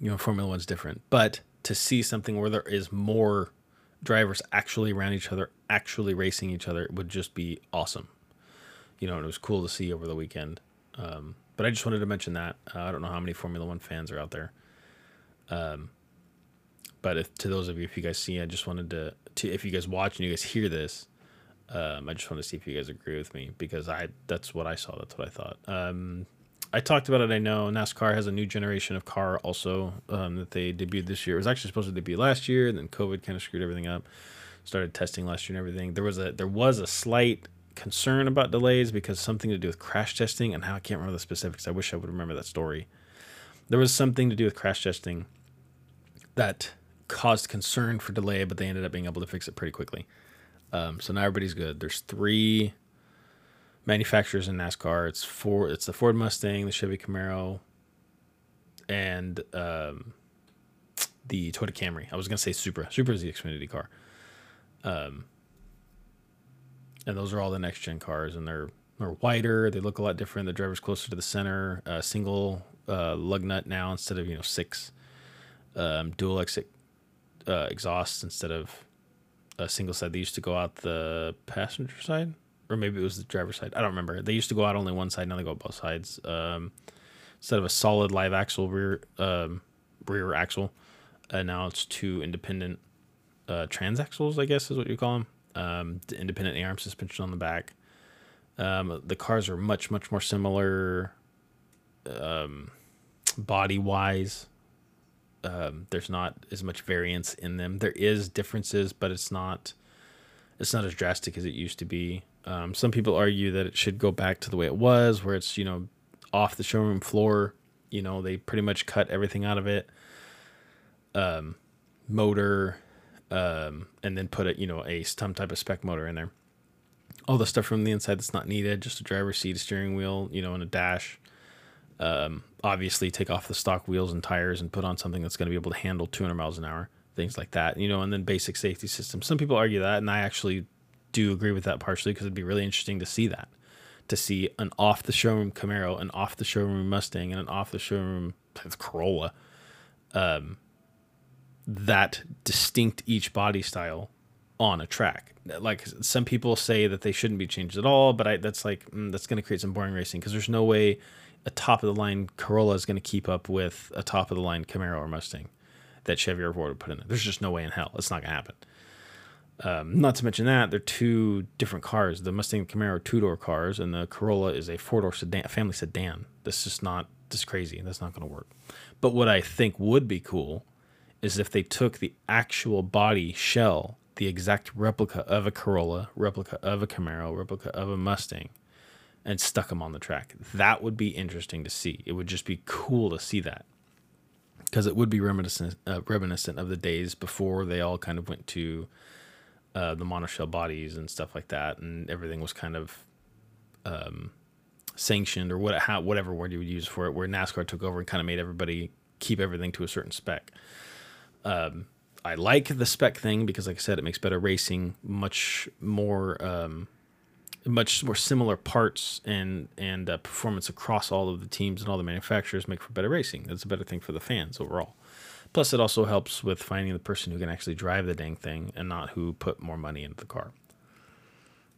You know, Formula One's different, but to see something where there is more drivers actually around each other, actually racing each other, would just be awesome. You know, and it was cool to see over the weekend. But I just wanted to mention that. I don't know how many Formula One fans are out there. But to those of you, if you guys see, I just wanted to if you guys watch and you guys hear this, I just wanted to see if you guys agree with me, because that's what I saw. That's what I thought. I talked about it, I know. NASCAR has a new generation of car also that they debuted this year. It was actually supposed to debut last year, and then COVID kind of screwed everything up. Started testing last year and everything. There was a slight concern about delays because something to do with crash testing, and how I can't remember the specifics. I wish I would remember that story. There was something to do with crash testing that caused concern for delay, but they ended up being able to fix it pretty quickly. So now everybody's good. There's 3... manufacturers in NASCAR. It's the Ford Mustang, the Chevy Camaro, and the Toyota Camry. I was gonna say Supra. Supra is the Xfinity car, and those are all the next gen cars, and they're are wider. They look a lot different. The driver's closer to the center. Single lug nut now instead of, you know, six. Dual exit exhausts instead of a single side. They used to go out the passenger side, or maybe it was the driver's side. I don't remember. They used to go out only one side. Now they go out both sides. Instead of a solid live axle, rear axle. Now it's two independent transaxles, I guess is what you call them. Independent arm suspension on the back. The cars are much, much more similar body-wise. There's not as much variance in them. There is differences, but it's not as drastic as it used to be. Some people argue that it should go back to the way it was, where it's, you know, off the showroom floor. You know, they pretty much cut everything out of it. Motor, and then put a, you know, some type of spec motor in there. All the stuff from the inside that's not needed, just a driver's seat, a steering wheel, you know, and a dash. Obviously take off the stock wheels and tires and put on something that's going to be able to handle 200 miles an hour, things like that, you know, and then basic safety systems. Some people argue that, and I actually do agree with that partially, because it'd be really interesting to see that, to see an off the showroom Camaro, an off the showroom Mustang, and an off the showroom Corolla, that distinct each body style on a track. Like, some people say that they shouldn't be changed at all, but that's like, that's going to create some boring racing, because there's no way a top-of-the-line Corolla is going to keep up with a top-of-the-line Camaro or Mustang that Chevy or Ford would put in there. There's just no way in hell. It's not going to happen. Not to mention that they're two different cars. The Mustang and Camaro are two-door cars, and the Corolla is a four-door sedan, family sedan. That's just not, that's crazy. That's not going to work. But what I think would be cool is if they took the actual body shell, the exact replica of a Corolla, replica of a Camaro, replica of a Mustang, and stuck them on the track. That would be interesting to see. It would just be cool to see that, because it would be reminiscent of the days before they all kind of went to the monoshell bodies and stuff like that, and everything was kind of sanctioned, or whatever word you would use for it, where NASCAR took over and kind of made everybody keep everything to a certain spec. I like the spec thing because, like I said, it makes better racing, much more similar parts and performance across all of the teams and all the manufacturers make for better racing. That's a better thing for the fans overall. Plus, it also helps with finding the person who can actually drive the dang thing and not who put more money into the car.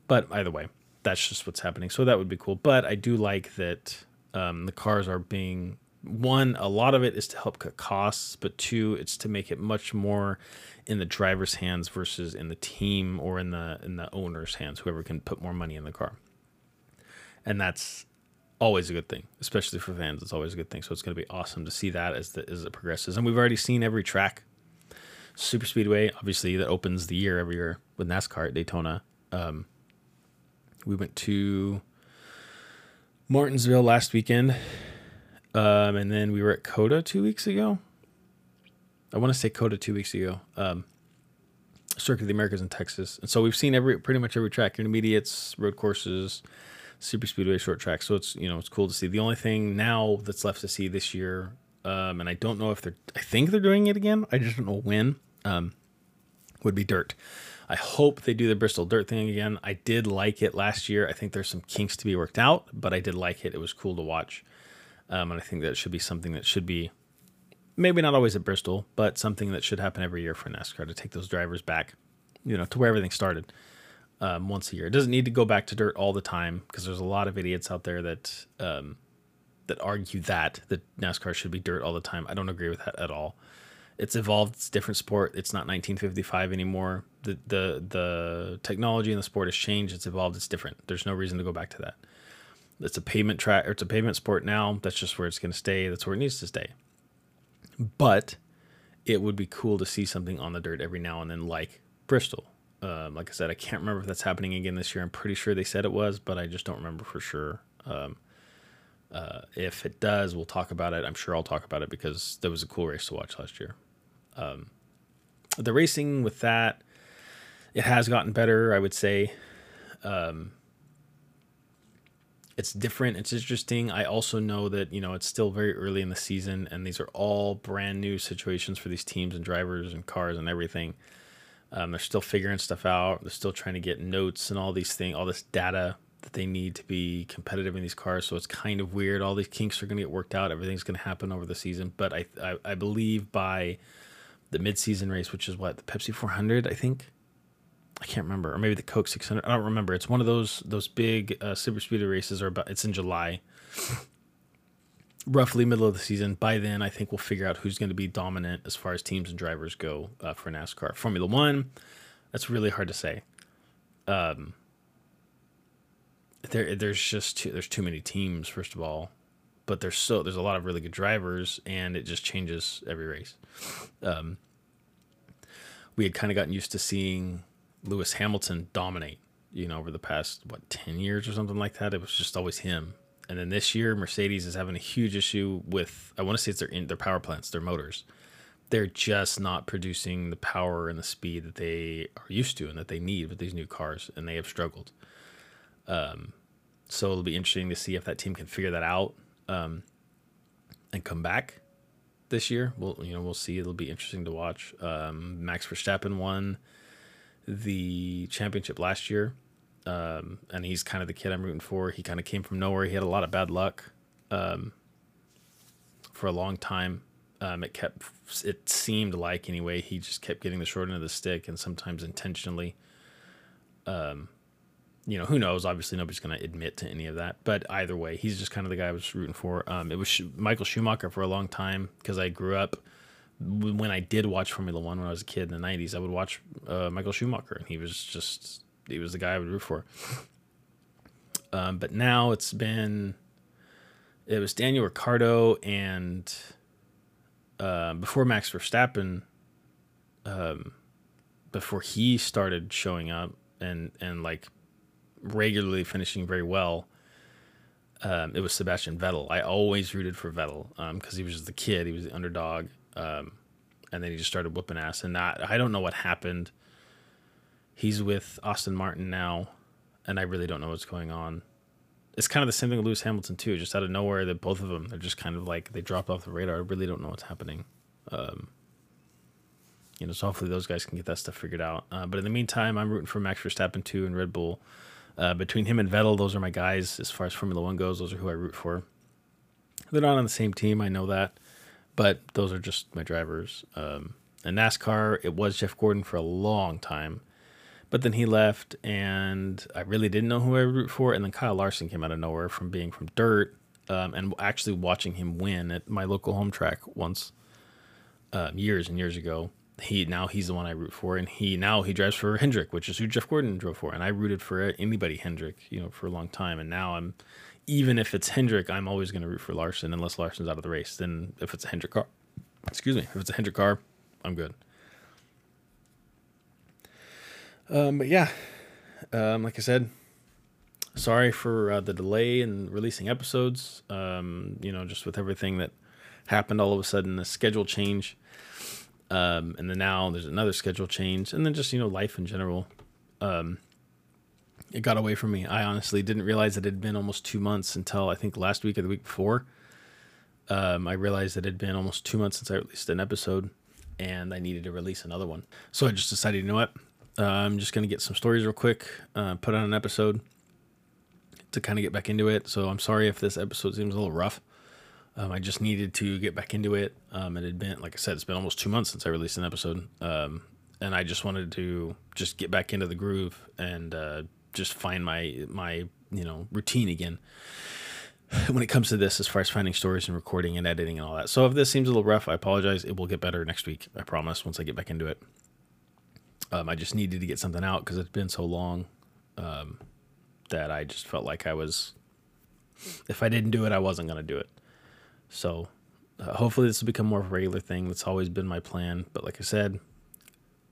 But either way, that's just what's happening. So that would be cool. But I do like that the cars are being... One, a lot of it is to help cut costs, but two, it's to make it much more in the driver's hands versus in the team or in the owner's hands, whoever can put more money in the car. And that's always a good thing, especially for fans. It's always a good thing. So it's going to be awesome to see that as it progresses. And we've already seen every track. Super Speedway, obviously, that opens the year every year with NASCAR at Daytona. We went to Martinsville last weekend. And then we were at COTA 2 weeks ago. I want to say COTA 2 weeks ago. Circuit of the Americas in Texas. And so we've seen pretty much every track, intermediates, road courses, super speedway, short tracks. So it's, you know, it's cool to see. The only thing now that's left to see this year, and I don't know if I think they're doing it again. I just don't know when, would be dirt. I hope they do the Bristol dirt thing again. I did like it last year. I think there's some kinks to be worked out, but I did like it. It was cool to watch. And I think that should be something that should be maybe not always at Bristol, but something that should happen every year for NASCAR, to take those drivers back, you know, to where everything started once a year. It doesn't need to go back to dirt all the time, because there's a lot of idiots out there that that argue that NASCAR should be dirt all the time. I don't agree with that at all. It's evolved. It's a different sport. It's not 1955 anymore. The technology in the sport has changed. It's evolved. It's different. There's no reason to go back to that. It's a pavement track, or it's a pavement sport now. That's just where it's going to stay. That's where it needs to stay. But it would be cool to see something on the dirt every now and then, like Bristol. Like I said, I can't remember if that's happening again this year. I'm pretty sure they said it was, but I just don't remember for sure. If it does, we'll talk about it. I'm sure I'll talk about it, because that was a cool race to watch last year. The racing with that, it has gotten better, I would say. It's different. It's interesting. I also know that, you know, it's still very early in the season, and these are all brand new situations for these teams and drivers and cars and everything. They're still figuring stuff out. They're still trying to get notes and all these things, all this data that they need to be competitive in these cars. So it's kind of weird. All these kinks are going to get worked out. Everything's going to happen over the season. But I believe by the mid-season race, which is what, the Pepsi 400, I think? I can't remember. Or maybe the Coke 600. I don't remember. It's one of those big super speeder races. It's in July, roughly middle of the season. By then, I think we'll figure out who's going to be dominant as far as teams and drivers go for NASCAR. Formula One, that's really hard to say. There's too many teams, first of all, but there's a lot of really good drivers, and it just changes every race. We had kind of gotten used to seeing Lewis Hamilton dominate, over the past, 10 years or something like that. It was just always him. And then this year, Mercedes is having a huge issue with, I want to say it's their power plants, their motors. They're just not producing the power and the speed that they are used to and that they need with these new cars, and they have struggled. So it'll be interesting to see if that team can figure that out and come back this year. We'll see. It'll be interesting to watch. Max Verstappen won the championship last year, and he's kind of the kid I'm rooting for. He kind of came from nowhere. He had a lot of bad luck for a long time. It seemed like, anyway, he just kept getting the short end of the stick, and sometimes intentionally. Who knows? Obviously, nobody's going to admit to any of that. But either way, he's just kind of the guy I was rooting for. It was Michael Schumacher for a long time, because I grew up, when I did watch Formula One when I was a kid in the 90s, I would watch Michael Schumacher, and he was the guy I would root for. But now it was Daniel Ricciardo, and before Max Verstappen, before he started showing up and like regularly finishing very well, it was Sebastian Vettel. I always rooted for Vettel because he was just the kid. He was the underdog. And then he just started whooping ass, and I don't know what happened. He's with Aston Martin now, and I really don't know what's going on. It's kind of the same thing with Lewis Hamilton too, just out of nowhere. That both of them, they're just kind of like, they dropped off the radar. I really don't know what's happening. So hopefully those guys can get that stuff figured out. But in the meantime, I'm rooting for Max Verstappen too, and Red Bull. Between him and Vettel, those are my guys as far as Formula One goes. Those are who I root for. They're not on the same team, I know that, but those are just my drivers. And NASCAR, it was Jeff Gordon for a long time, but then he left, and I really didn't know who I would root for. And then Kyle Larson came out of nowhere from being from dirt, and actually watching him win at my local home track once, years and years ago. He's the one I root for, and he drives for Hendrick, which is who Jeff Gordon drove for, and I rooted for anybody Hendrick, for a long time. And now even if it's Hendrick, I'm always going to root for Larson unless Larson's out of the race. Then if it's a Hendrick car, I'm good. But yeah, like I said, sorry for the delay in releasing episodes. Just with everything that happened all of a sudden, the schedule change. And then now there's another schedule change, and then just, life in general, it got away from me. I honestly didn't realize it had been almost 2 months until I think last week or the week before. I realized it had been almost 2 months since I released an episode, and I needed to release another one. So I just decided, I'm just going to get some stories real quick, put on an episode to kind of get back into it. So I'm sorry if this episode seems a little rough. I just needed to get back into it. It had been, like I said, it's been almost 2 months since I released an episode. And I just wanted to just get back into the groove and just find my routine again when it comes to this, as far as finding stories and recording and editing and all that. So if this seems a little rough, I apologize. It will get better next week, I promise, once I get back into it. I just needed to get something out because it's been so long that I just felt like if I didn't do it, I wasn't going to do it. So hopefully this will become more of a regular thing. That's always been my plan. But like I said,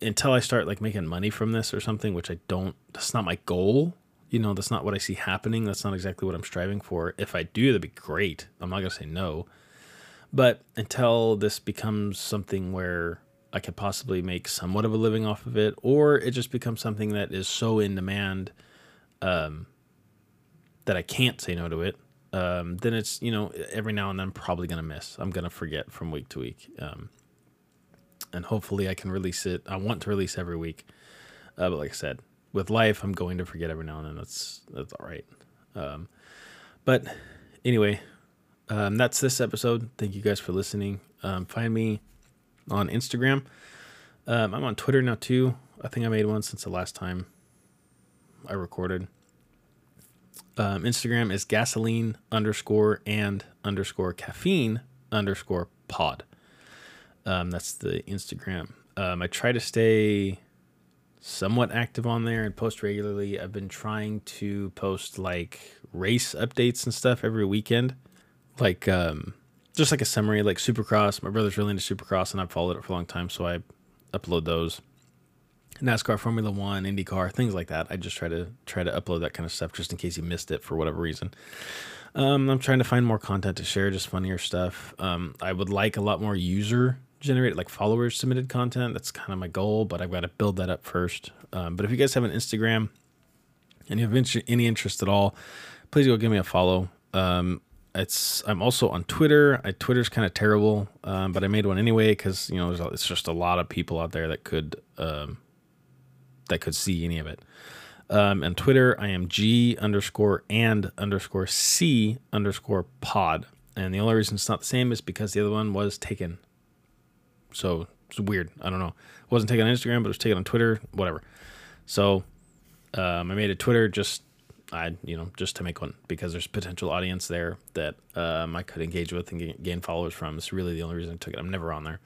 until I start making money from this or something, which that's not my goal. That's not what I see happening. That's not exactly what I'm striving for. If I do, that'd be great. I'm not going to say no. But until this becomes something where I could possibly make somewhat of a living off of it, or it just becomes something that is so in demand that I can't say no to it, then it's, every now and then I'm probably going to miss. I'm going to forget from week to week. And hopefully I can release it. I want to release every week. But like I said, with life, I'm going to forget every now and then. That's all right. But anyway, that's this episode. Thank you guys for listening. Find me on Instagram. I'm on Twitter now too. I think I made one since the last time I recorded. Instagram is gasoline_and_caffeine_pod. That's the Instagram. I try to stay somewhat active on there and post regularly. I've been trying to post like race updates and stuff every weekend. Like, just like a summary, like Supercross. My brother's really into Supercross and I've followed it for a long time, so I upload those. NASCAR, Formula One, IndyCar, things like that. I just try to upload that kind of stuff just in case you missed it for whatever reason. I'm trying to find more content to share, just funnier stuff. I would like a lot more user generated, like followers submitted content. That's kind of my goal, but I've got to build that up first. But if you guys have an Instagram and you have any interest at all, please go give me a follow. I'm also on Twitter. Twitter's kind of terrible, but I made one anyway because, you know, it's just a lot of people out there that could see any of it. And Twitter, I am G_and_C_pod. And the only reason it's not the same is because the other one was taken. So it's weird. I don't know. It wasn't taken on Instagram, but it was taken on Twitter, whatever. So I made a Twitter just to make one because there's a potential audience there that I could engage with and gain followers from. It's really the only reason I took it. I'm never on there.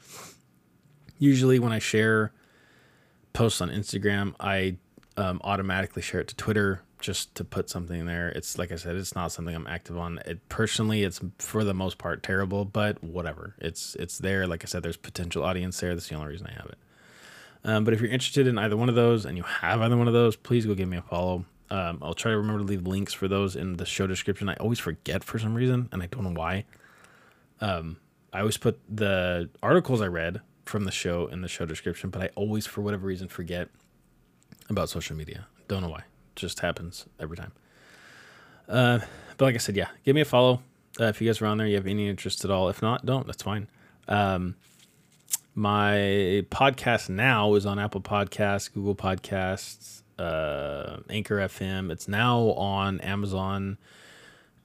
Usually when I share posts on Instagram, I automatically share it to Twitter just to put something there. It's like I said, it's not something I'm active on. Personally, it's for the most part terrible, but whatever. It's there. Like I said, there's potential audience there. That's the only reason I have it. But if you're interested in either one of those and you have either one of those, please go give me a follow. I'll try to remember to leave links for those in the show description. I always forget for some reason, and I don't know why. I always put the articles I read from the show in the show description, but I always, for whatever reason, forget about social media. Don't know why. It just happens every time. But like I said, yeah, give me a follow. If you guys are on there, you have any interest at all. If not, don't. That's fine. My podcast now is on Apple Podcasts, Google Podcasts, Anchor FM. It's now on Amazon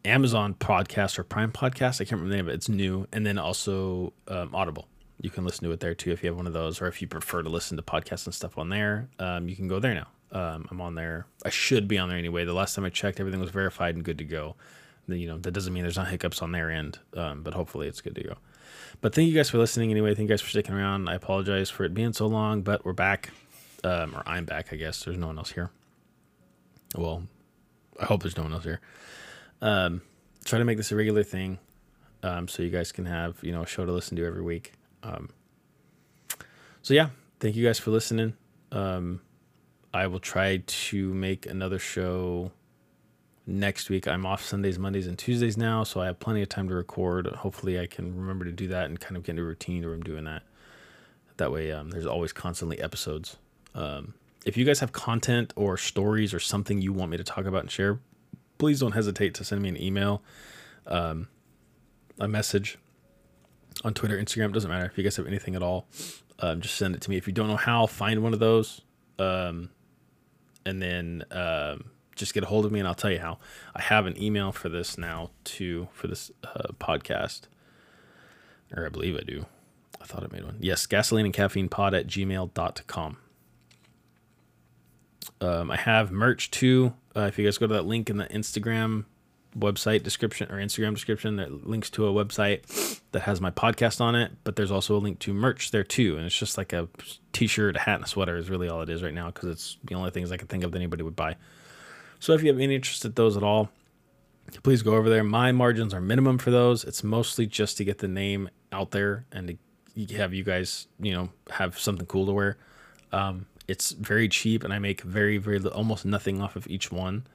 Podcast or Prime Podcast. I can't remember the name, but it's new. And then also Audible. You can listen to it there too if you have one of those, or if you prefer to listen to podcasts and stuff on there, you can go there now. I'm on there. I should be on there anyway. The last time I checked, everything was verified and good to go. That doesn't mean there's not hiccups on their end, but hopefully it's good to go. But thank you guys for listening anyway. Thank you guys for sticking around. I apologize for it being so long, but we're back, or I'm back, I guess. There's no one else here. Well, I hope there's no one else here. Try to make this a regular thing, so you guys can have, a show to listen to every week. So yeah, thank you guys for listening. I will try to make another show next week. I'm off Sundays, Mondays, and Tuesdays now, so I have plenty of time to record. Hopefully I can remember to do that and kind of get into a routine where I'm doing that. That way, there's always constantly episodes. If you guys have content or stories or something you want me to talk about and share, please don't hesitate to send me an email, a message on Twitter, Instagram, doesn't matter. If you guys have anything at all, just send it to me. If you don't know how, find one of those, and then just get a hold of me, and I'll tell you how. I have an email for this now, too, for this podcast. Or I believe I do. I thought I made one. Yes, gasolineandcaffeinepod@gmail.com. I have merch, too. If you guys go to that link in the Instagram website description or Instagram description, that links to a website that has my podcast on it, but there's also a link to merch there too, and it's just like a t-shirt, a hat, and a sweater is really all it is right now, because it's the only things I can think of that anybody would buy. So if you have any interest in those at all, please go over there. My margins are minimum for those. It's mostly just to get the name out there and to have you guys have something cool to wear. It's very cheap, and I make very, very almost nothing off of each one.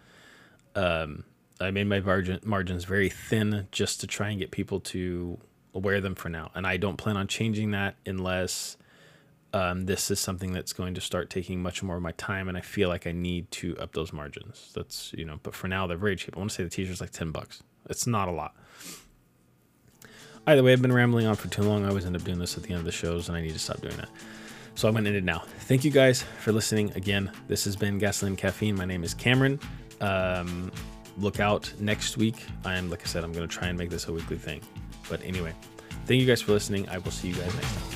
I made my margins very thin just to try and get people to wear them for now. And I don't plan on changing that unless this is something that's going to start taking much more of my time. And I feel like I need to up those margins. That's, but for now, they're very cheap. I want to say the t-shirt's like $10. It's not a lot. Either way, I've been rambling on for too long. I always end up doing this at the end of the shows, and I need to stop doing that. So I'm going to end it now. Thank you guys for listening again. This has been Gasoline and Caffeine. My name is Cameron. Look out next week. Like I said, I'm going to try and make this a weekly thing. But anyway, thank you guys for listening. I will see you guys next time.